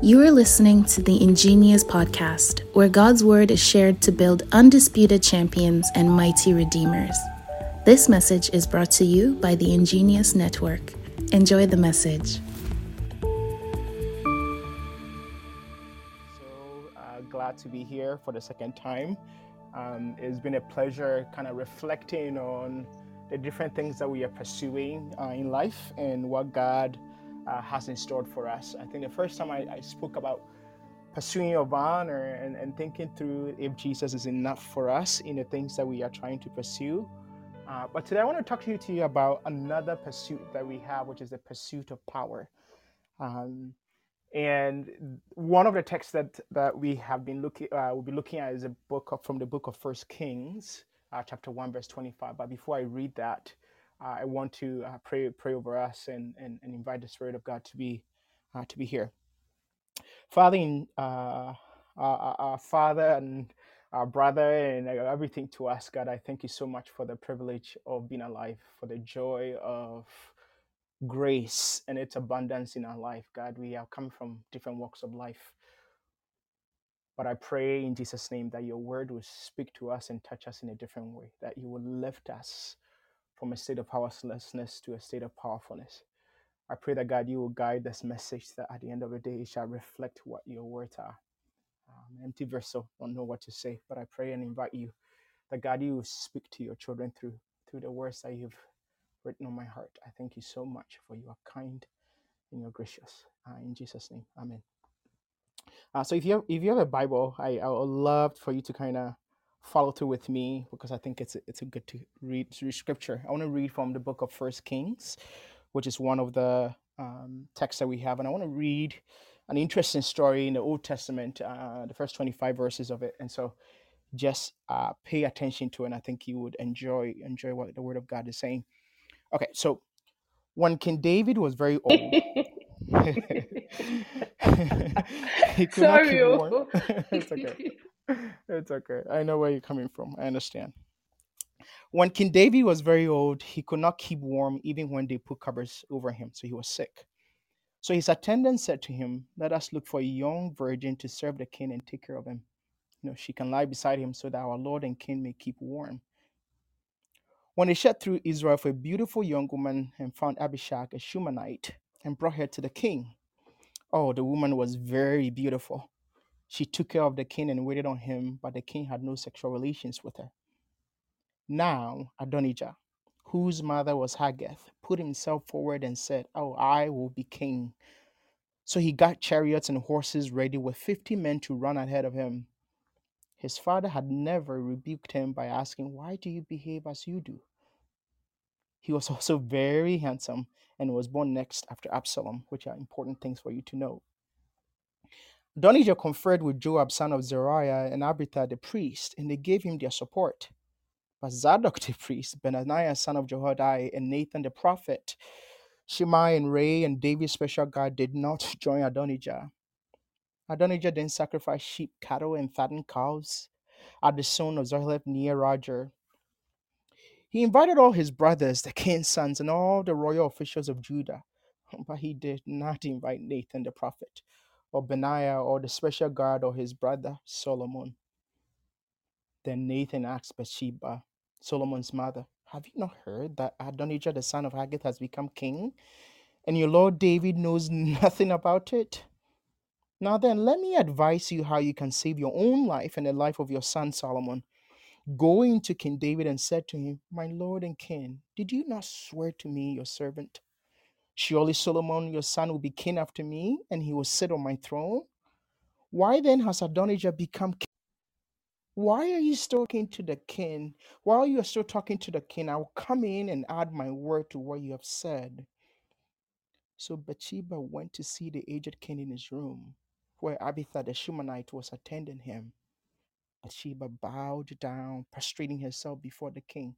You are listening to The Ingenious Podcast, where God's Word is shared to build undisputed champions and mighty redeemers. This message is brought to you by The Ingenious Network. Enjoy the message. So glad to be here for the second time. It's been a pleasure kind of reflecting on the different things that we are pursuing in life and what God has in store for us. I think the first time I spoke about pursuing of honor and thinking through if Jesus is enough for us in the things that we are trying to pursue. But today I want to talk to you about another pursuit that we have, which is the pursuit of power. And one of the texts that we have been looking at is from the book of 1 Kings, chapter 1, verse 25. But before I read that, I want to pray over us and invite the Spirit of God to be here. Father, our father and our brother and everything to us, God, I thank you so much for the privilege of being alive, for the joy of grace and its abundance in our life. God, we have come from different walks of life. But I pray in Jesus' name that your word will speak to us and touch us in a different way, that you will lift us from a state of powerlessness to a state of powerfulness. I pray that, God, you will guide this message, that at the end of the day, it shall reflect what your words are. An empty vessel, don't know what to say, but I pray and invite you that, God, you will speak to your children through the words that you've written on my heart. I thank you so much, for you are kind and you're gracious. In Jesus' name, amen. So if you have a Bible, I would love for you to kind of follow through with me, because I think it's good to read scripture. I want to read from the book of 1 Kings, which is one of the texts that we have, and I want to read an interesting story in the Old Testament, the first 25 verses of it. And so just pay attention to it, and I think you would enjoy what the Word of God is saying. Okay, so when King David was very old, he could Sorry, not keep warm. It's okay. It's okay. I know where you're coming from. I understand. When King David was very old, he could not keep warm even when they put covers over him, so he was sick. So his attendant said to him, "Let us look for a young virgin to serve the king and take care of him. She can lie beside him so that our Lord and king may keep warm." When they searched through Israel for a beautiful young woman and found Abishag, a Shunammite, and brought her to the king. Oh, the woman was very beautiful. She took care of the king and waited on him, but the king had no sexual relations with her. Now Adonijah, whose mother was Haggith, put himself forward and said, "Oh, I will be king." So he got chariots and horses ready with 50 men to run ahead of him. His father had never rebuked him by asking, "Why do you behave as you do?" He was also very handsome and was born next after Absalom, which are important things for you to know. Adonijah conferred with Joab, son of Zeruiah, and Abiathar the priest, and they gave him their support. But Zadok the priest, Benaiah, son of Jehoiada, and Nathan the prophet, Shimei and Rei, and David's special guard did not join Adonijah. Adonijah then sacrificed sheep, cattle, and fattened cows at the son of Zoheleth near Roger. He invited all his brothers, the king's sons, and all the royal officials of Judah, but he did not invite Nathan the prophet, or Benaiah, or the special guard, or his brother Solomon. Then Nathan asked Bathsheba, Solomon's mother, "Have you not heard that Adonijah, the son of Haggith, has become king, and your lord David knows nothing about it? Now then, let me advise you how you can save your own life and the life of your son Solomon." Going to King David and said to him, "My lord and king, did you not swear to me, your servant? Surely Solomon, your son, will be king after me, and he will sit on my throne. Why then has Adonijah become king? Why are you still talking to the king? While you are still talking to the king, I will come in and add my word to what you have said." So Bathsheba went to see the aged king in his room, where Abiathar the Shunammite was attending him. Bathsheba bowed down, prostrating herself before the king.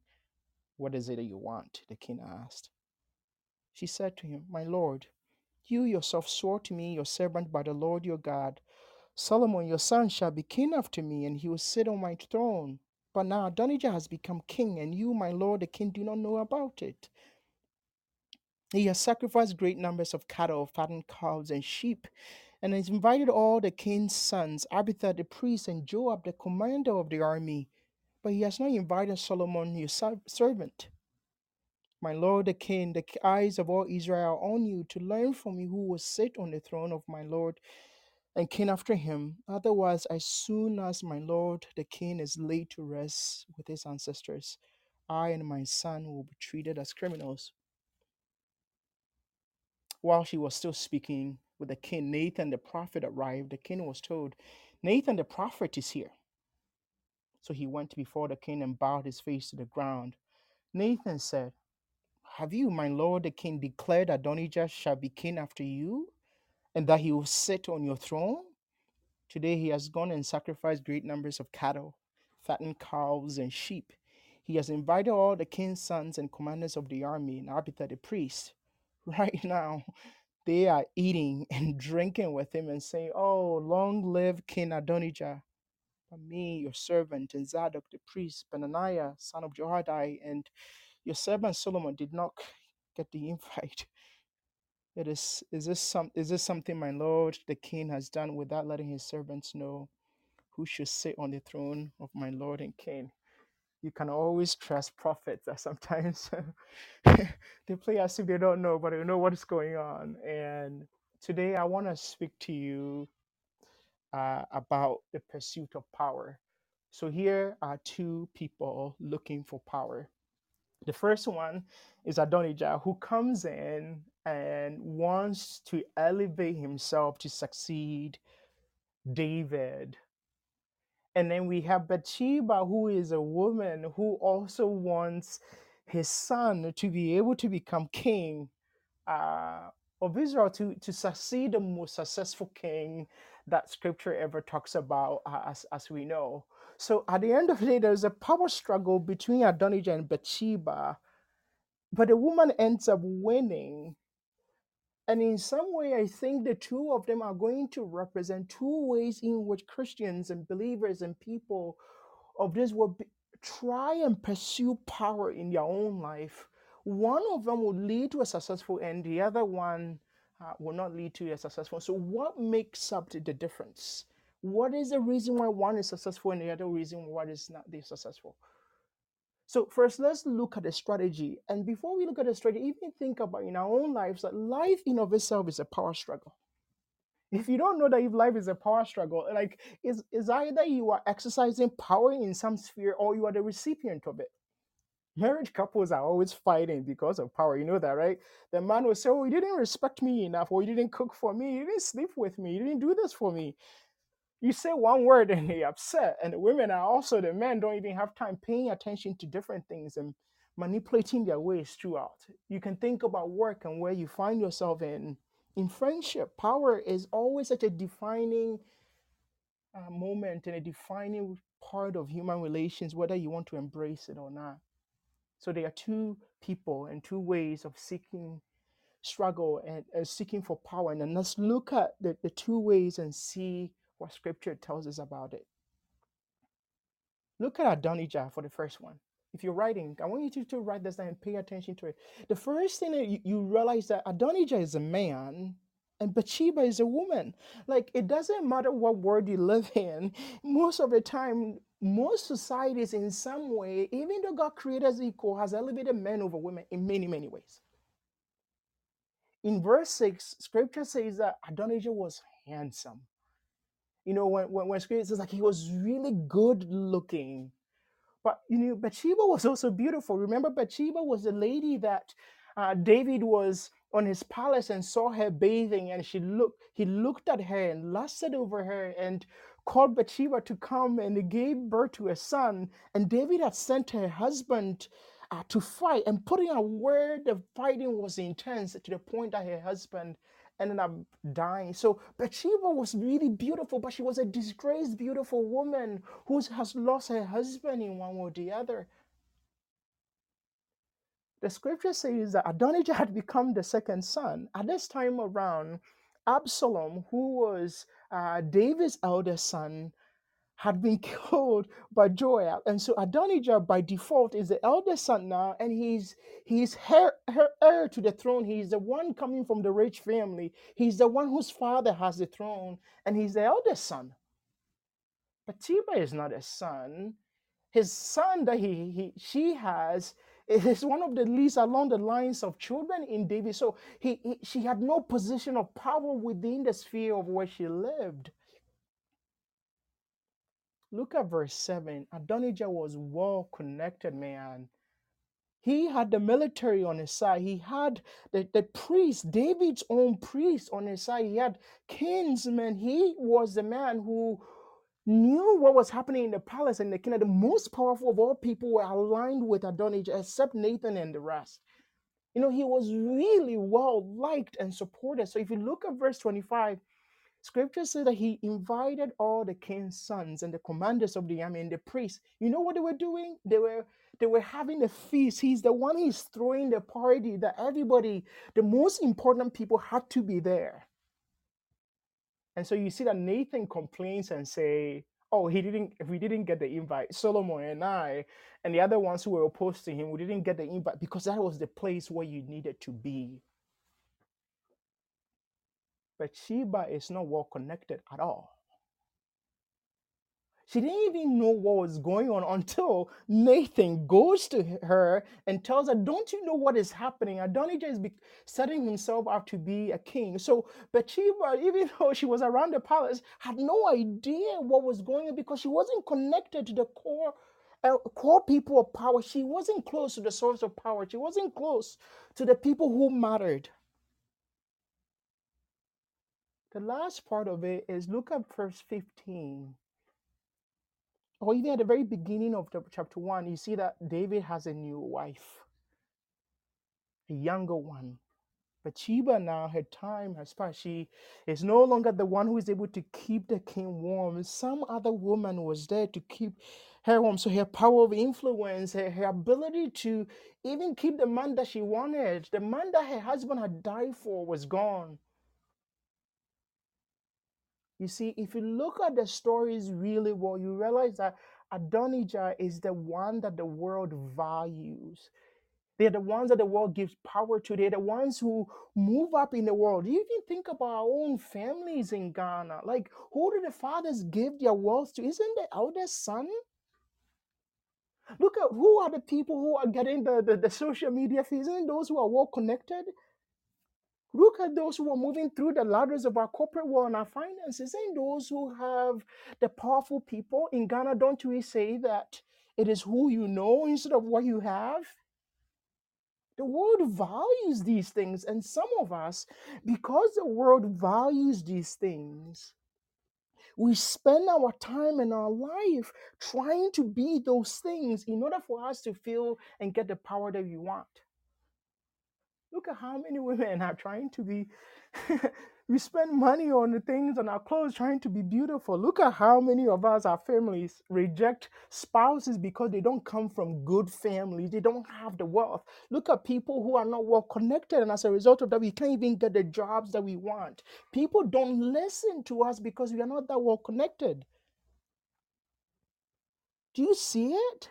"What is it that you want?" the king asked. She said to him, "My lord, you yourself swore to me, your servant, by the Lord your God, Solomon your son shall be king after me, and he will sit on my throne. But now Adonijah has become king, and you, my lord the king, do not know about it. He has sacrificed great numbers of cattle, fattened cows, and sheep, and has invited all the king's sons, Abiathar the priest, and Joab the commander of the army, but he has not invited Solomon his servant. My lord the king, the eyes of all Israel are on you to learn from you who will sit on the throne of my lord and king after him. Otherwise, as soon as my lord the king is laid to rest with his ancestors, I and my son will be treated as criminals. While she was still speaking with the king, Nathan the prophet arrived. The king was told, Nathan the prophet is here. So he went before the king and bowed his face to the ground. Nathan said, have you, my lord the king, declared Adonijah shall be king after you, and that he will sit on your throne? Today he has gone and sacrificed great numbers of cattle, fattened cows, and sheep. He has invited all the king's sons and commanders of the army and Abiathar the priest. Right now, they are eating and drinking with him and saying, oh, long live King Adonijah. But me, your servant, and Zadok the priest, Benaiah, son of Jehoiada, and your servant Solomon did not get the invite. Is this something my lord the king has done without letting his servants know who should sit on the throne of my lord and king? You can always trust prophets that sometimes they play as if they don't know, but they know what is going on. And today I want to speak to you about the pursuit of power. So here are two people looking for power. The first one is Adonijah, who comes in and wants to elevate himself to succeed David. And then we have Bathsheba, who is a woman who also wants his son to be able to become king of Israel, to succeed the most successful king that scripture ever talks about, as we know. So at the end of the day, there's a power struggle between Adonijah and Bathsheba, but the woman ends up winning. And in some way, I think the two of them are going to represent two ways in which Christians and believers and people of this will try and pursue power in their own life. One of them will lead to a successful end, the other one will not lead to a successful. So what makes up the difference? What is the reason why one is successful and the other reason why it's not successful? So first, let's look at the strategy. And before we look at the strategy, even think about in our own lives that life in of itself is a power struggle. If you don't know that if life is a power struggle, like it's either you are exercising power in some sphere or you are the recipient of it. Married couples are always fighting because of power. You know that, right? The man will say, oh, you didn't respect me enough, or you didn't cook for me, you didn't sleep with me, you didn't do this for me. You say one word and they're upset. And the women are also, the men don't even have time paying attention to different things and manipulating their ways throughout. You can think about work and where you find yourself in. In friendship, power is always such a defining moment and a defining part of human relations, whether you want to embrace it or not. So there are two people and two ways of seeking struggle and seeking for power. And then let's look at the two ways and see what scripture tells us about it. Look at Adonijah for the first one. If you're writing, I want you to write this down and pay attention to it. The first thing that you realize that Adonijah is a man and Bathsheba is a woman. Like, it doesn't matter what world you live in. Most of the time, most societies in some way, even though God created us equal, has elevated men over women in many, many ways. In verse 6, scripture says that Adonijah was handsome. You know, when scripture says, like, he was really good looking. But, you know, Bathsheba was also beautiful. Remember, Bathsheba was the lady that David was on his palace and saw her bathing, and he looked at her and lusted over her and called Bathsheba to come, and they gave birth to a son. And David had sent her husband to fight, and putting a word, the fighting was intense to the point that her husband ended up dying. So Bathsheba was really beautiful, but she was a disgraced, beautiful woman who has lost her husband in one way or the other. The scripture says that Adonijah had become the second son. At this time around, Absalom, who was David's elder son, had been killed by Joab. And so Adonijah, by default, is the eldest son now, and he's heir to the throne. He's the one coming from the rich family. He's the one whose father has the throne, and he's the eldest son. Bathsheba is not a son. His son that she has is one of the least along the lines of children in David. So she had no position of power within the sphere of where she lived. Look at verse 7. Adonijah was well-connected, man. He had the military on his side. He had the priest, David's own priest, on his side. He had kinsmen. He was the man who knew what was happening in the palace and the kingdom. The most powerful of all people were aligned with Adonijah, except Nathan and the rest. You know, he was really well-liked and supported. So if you look at verse 25, Scripture said that he invited all the king's sons and the commanders of the army and the priests. You know what they were doing? They were having a feast. He's the one who's throwing the party that everybody, the most important people, had to be there. And so you see that Nathan complains and say, "Oh, we didn't get the invite. Solomon and I and the other ones who were opposed to him, we didn't get the invite because that was the place where you needed to be." Bathsheba is not well connected at all. She didn't even know what was going on until Nathan goes to her and tells her, "Don't you know what is happening? Adonijah is setting himself up to be a king." So Bathsheba, even though she was around the palace, had no idea what was going on because she wasn't connected to the core people of power. She wasn't close to the source of power. She wasn't close to the people who mattered. The last part of it is look at verse 15. Or even at the very beginning of chapter 1, you see that David has a new wife, a younger one. Bathsheba now, her time has passed. She is no longer the one who is able to keep the king warm. Some other woman was there to keep her warm. So her power of influence, her ability to even keep the man that she wanted, the man that her husband had died for, was gone. You see, if you look at the stories really well, you realize that Adonijah is the one that the world values. They're the ones that the world gives power to. They're the ones who move up in the world. You can think about our own families in Ghana. Like, who do the fathers give their wealth to? Isn't the eldest son? Look at who are the people who are getting the social media fees. Isn't those who are well connected? Look at those who are moving through the ladders of our corporate world and our finances, and those who have the powerful people. In Ghana, don't we say that it is who you know instead of what you have? The world values these things, and some of us, because the world values these things, we spend our time and our life trying to be those things in order for us to feel and get the power that we want. Look at how many women are trying to be, we spend money on the things, on our clothes, trying to be beautiful. Look at how many of us, our families, reject spouses because they don't come from good families. They don't have the wealth. Look at people who are not well connected, and as a result of that, we can't even get the jobs that we want. People don't listen to us because we are not that well connected. Do you see it?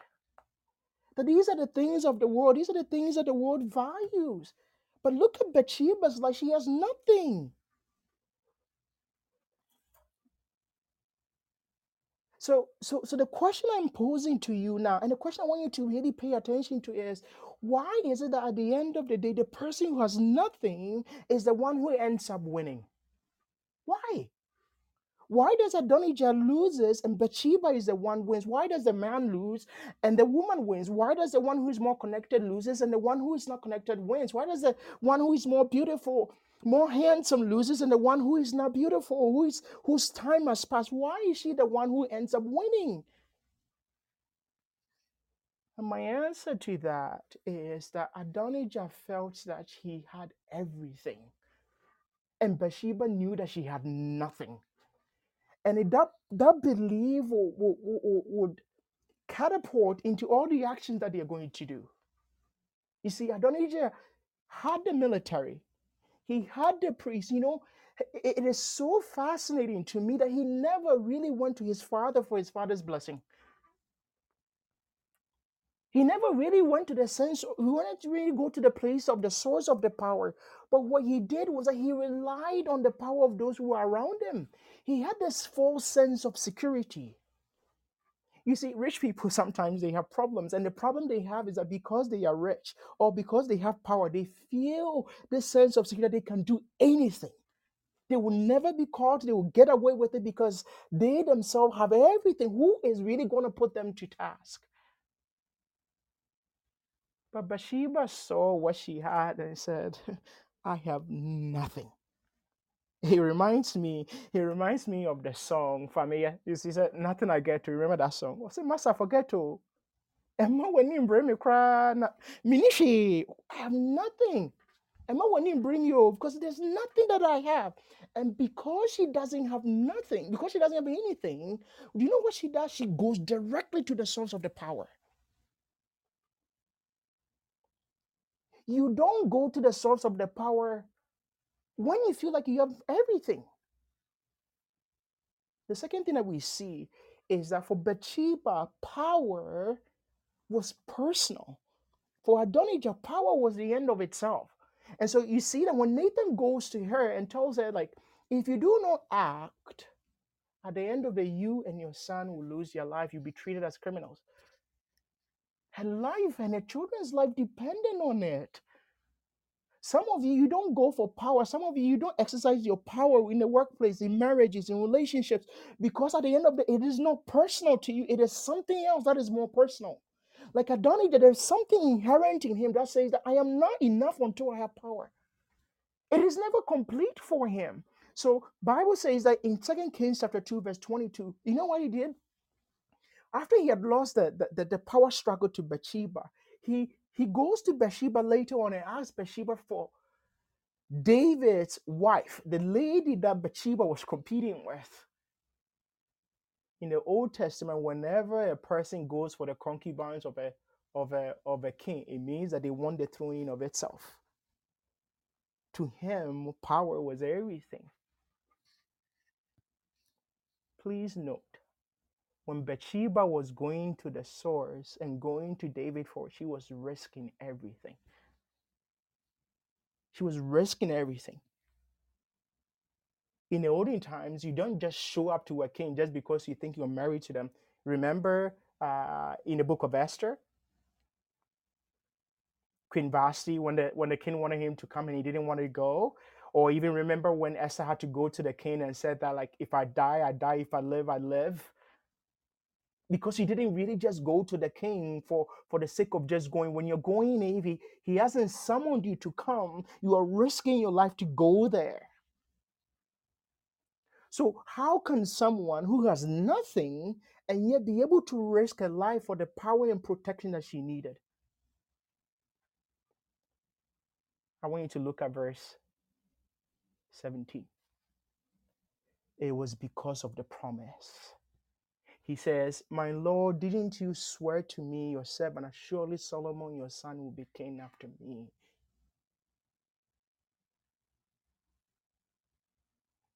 That these are the things of the world. These are the things that the world values. But look at Bathsheba's life. She has nothing. So the question I'm posing to you now, and the question I want you to really pay attention to is, why is it that at the end of the day, the person who has nothing is the one who ends up winning? Why? Why does Adonijah loses and Bathsheba is the one who wins? Why does the man lose and the woman wins? Why does the one who is more connected loses and the one who is not connected wins? Why does the one who is more beautiful, more handsome loses and the one who is not beautiful, whose time has passed? Why is she the one who ends up winning? And my answer to that is that Adonijah felt that he had everything and Bathsheba knew that she had nothing. And that belief would catapult into all the actions that they are going to do. You see, Adonijah had the military. He had the priest. You know, it is so fascinating to me that he never really went to his father for his father's blessing. He never really went to the sense, he wanted to really go to the place of the source of the power. But what he did was that he relied on the power of those who were around him. He had this false sense of security. You see, rich people sometimes they have problems, and the problem they have is that because they are rich or because they have power, they feel this sense of security that they can do anything. They will never be caught, they will get away with it because they themselves have everything. Who is really going to put them to task? But Bathsheba saw what she had and said, I have nothing. He reminds me of the song, Familia. He said, nothing I get to. Remember that song? I said, Master, forget to. I have nothing. Because there's nothing that I have. And because she doesn't have nothing, because she doesn't have anything, do you know what she does? She goes directly to the source of the power. You don't go to the source of the power when you feel like you have everything. The second thing that we see is that for Bathsheba, power was personal. For Adonijah, power was the end of itself. And so you see that when Nathan goes to her and tells her, like, if you do not act, at the end of the day, you and your son will lose your life. You'll be treated as criminals. Her life and her children's life depending on it. Some of you don't go for power. Some of you don't exercise your power in the workplace, in marriages, in relationships, because at the end of the day, it is not personal to you. It is something else that is more personal. Like Adonijah, there's something inherent in him that says that I am not enough until I have power. It is never complete for him. So Bible says that in 2 Kings chapter 2, verse 22, you know what he did? After he had lost the power struggle to Bathsheba, he goes to Bathsheba later on and asks Bathsheba for David's wife, the lady that Bathsheba was competing with. In the Old Testament, whenever a person goes for the concubines of a king, it means that they want the throne in of itself. To him, power was everything. Please note, when Bathsheba was going to the source and going to David for it, she was risking everything. She was risking everything. In the olden times, you don't just show up to a king just because you think you're married to them. Remember in the book of Esther, Queen Vashti, when the king wanted him to come and he didn't want to go. Or even remember when Esther had to go to the king and said that, like, if I die, I die. If I live, I live. Because he didn't really just go to the king for the sake of just going. When you're going, if he hasn't summoned you to come, you are risking your life to go there. So how can someone who has nothing and yet be able to risk a life for the power and protection that she needed? I want you to look at verse 17. It was because of the promise. He says, my Lord, didn't you swear to me yourself, and surely Solomon, your son, will be king after me?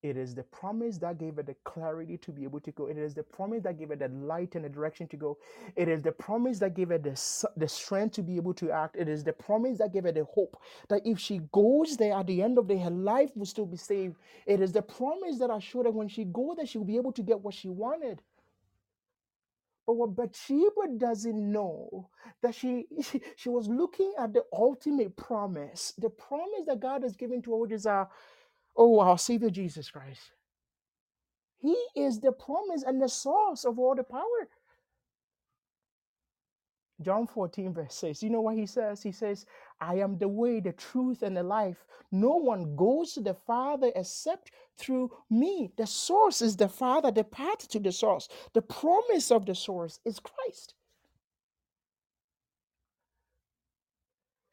It is the promise that gave her the clarity to be able to go. It is the promise that gave her the light and the direction to go. It is the promise that gave her the strength to be able to act. It is the promise that gave her the hope that if she goes there at the end of the day, her life will still be saved. It is the promise that assured her when she goes there, she will be able to get what she wanted. But what Bathsheba doesn't know, that she was looking at the ultimate promise, the promise that God has given to us, our Savior Jesus Christ. He is the promise and the source of all the power. John 14 verse 6, you know what he says? He says, I am the way, the truth, and the life. No one goes to the Father except through me. The source is the Father, the path to the source. The promise of the source is Christ.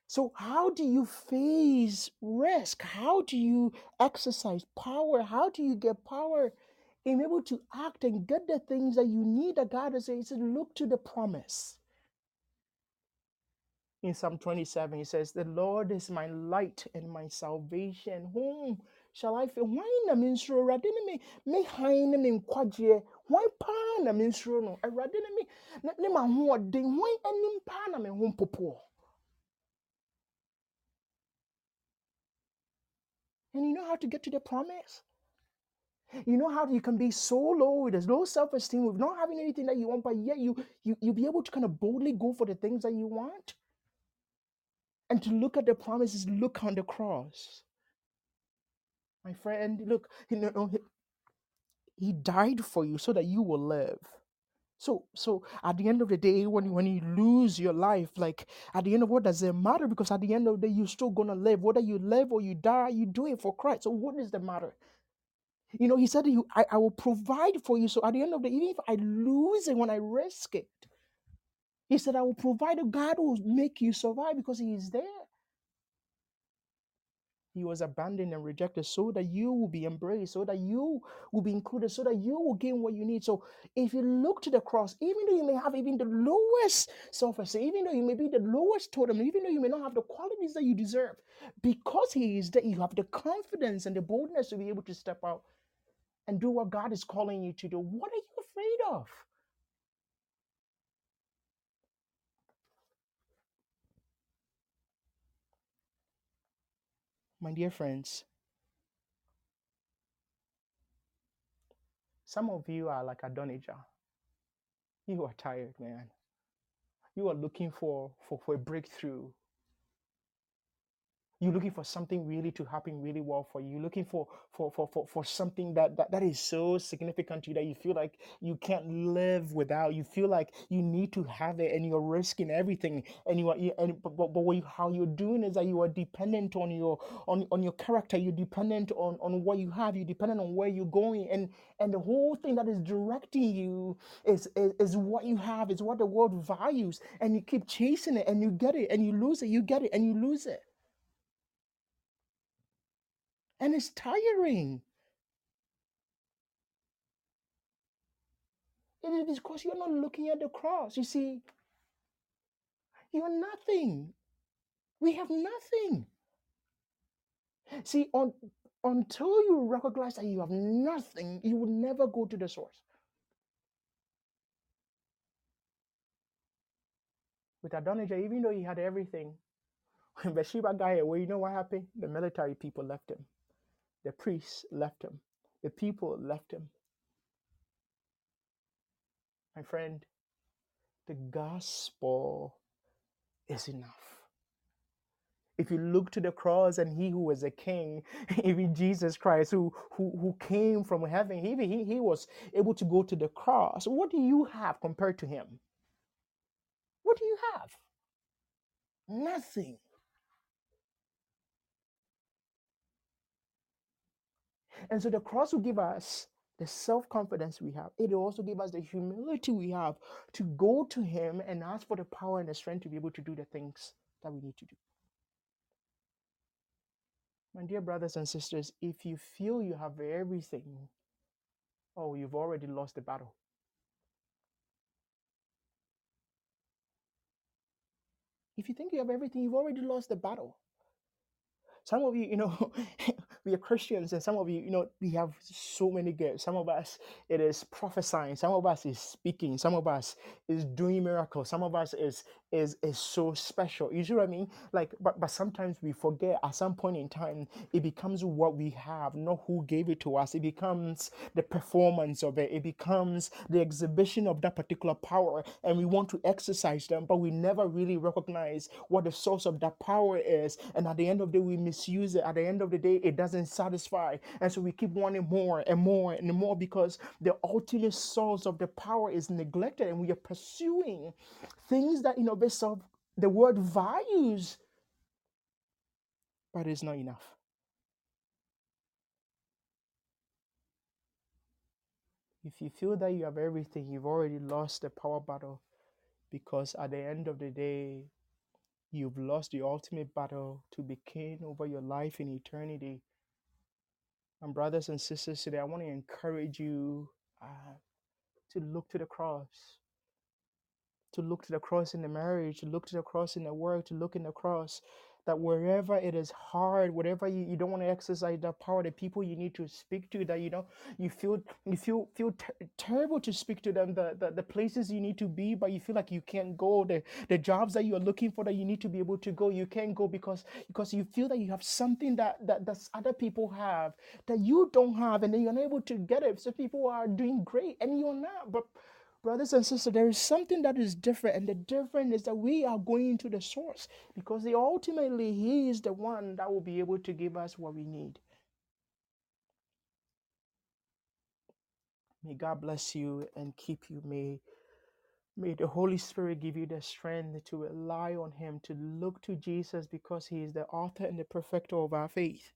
So how do you face risk? How do you exercise power? How do you get power in able to act and get the things that you need that God has said? He said, look to the promise. in Psalm 27, he says, "The Lord is my light and my salvation. Whom shall I fear?" Why na minsuro radene me hain me nkwaje. Why pa na minsuro no? Radene me ne ma ho odin. Why anim pa na me ho popo. And you know how to get to the promise? You know how you can be so low, there's low self-esteem, with not having anything that you want, but yet you'll be able to kind of boldly go for the things that you want. And to look at the promises, look on the cross. My friend, look, he died for you so that you will live. So at the end of the day, when you lose your life, like at the end of what does it matter? Because at the end of the day, you're still gonna live. Whether you live or you die, you do it for Christ. So what does the matter? You know, he said, I will provide for you. So at the end of the day, even if I lose it, when I risk it, he said, I will provide. A God who will make you survive because he is there. He was abandoned and rejected so that you will be embraced, so that you will be included, so that you will gain what you need. So if you look to the cross, even though you may have even the lowest self-esteem, even though you may be the lowest totem, even though you may not have the qualities that you deserve, because he is there, you have the confidence and the boldness to be able to step out and do what God is calling you to do. What are you afraid of? My dear friends, some of you are like Adonijah. You are tired, man. You are looking for a breakthrough. You're looking for something really to happen really well for you. You're looking for something that is so significant to you that you feel like you can't live without. You feel like you need to have it, and you're risking everything. And how you're doing is that you are dependent on your character. You're dependent on what you have. You're dependent on where you're going, and the whole thing that is directing you is what you have. Is what the world values, and you keep chasing it, and you get it, and you lose it. You get it, and you lose it. And it's tiring. It is because you're not looking at the cross. You see, you're nothing. We have nothing. See, until you recognize that you have nothing, you will never go to the source. With Adonijah, even though he had everything, when Bathsheba died away, you know what happened? The military people left him. The priests left him. The people left him. My friend, the gospel is enough. If you look to the cross and he who was a king, even Jesus Christ, who came from heaven, he was able to go to the cross. What do you have compared to him? What do you have? Nothing. And so the cross will give us the self-confidence we have. It will also give us the humility we have to go to him and ask for the power and the strength to be able to do the things that we need to do. My dear brothers and sisters, if you feel you have everything, oh, you've already lost the battle. If you think you have everything, you've already lost the battle. Some of you, we are Christians, and some of you, we have so many gifts. Some of us, it is prophesying. Some of us is speaking. Some of us is doing miracles. Some of us is so special. You see what I mean? Like, but sometimes we forget at some point in time, it becomes what we have, not who gave it to us. It becomes the performance of it. It becomes the exhibition of that particular power, and we want to exercise them, but we never really recognize what the source of that power is. And at the end of the day, we misuse it. At the end of the day, it doesn't satisfy, and so we keep wanting more and more and more, because the ultimate source of the power is neglected, and we are pursuing things that based on the word values, but it's not enough. If you feel that you have everything, you've already lost the power battle, because at the end of the day, you've lost the ultimate battle to be king over your life in eternity. And brothers and sisters, today I want to encourage you to look to the cross. to look to the cross in the marriage, to look to the cross in the work, to look in the cross, that wherever it is hard, whatever you don't want to exercise that power, the people you need to speak to, that you feel terrible to speak to them, the places you need to be, but you feel like you can't go, the jobs that you're looking for that you need to be able to go, you can't go because you feel that you have something that's other people have that you don't have, and then you're not able to get it. So people are doing great and you're not. But brothers and sisters, there is something that is different, and the difference is that we are going to the source, because ultimately He is the one that will be able to give us what we need. May God bless you and keep you. May the Holy Spirit give you the strength to rely on Him, to look to Jesus, because He is the author and the perfecter of our faith.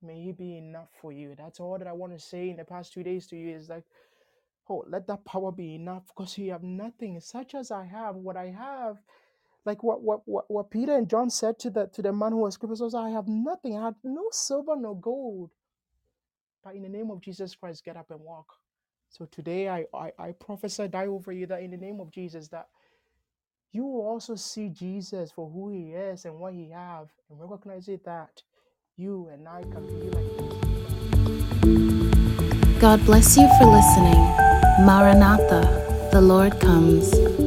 May He be enough for you. That's all that I want to say in the past 2 days to you is like, oh, let that power be enough, because you have nothing such as I have. What I have, like what Peter and John said to the man who was crippled, I have nothing. I had no silver, no gold. But in the name of Jesus Christ, get up and walk. So today I prophesy over you that in the name of Jesus, that you will also see Jesus for who He is and what He has, and recognize it that you and I can be like this. God bless you for listening. Maranatha, the Lord comes.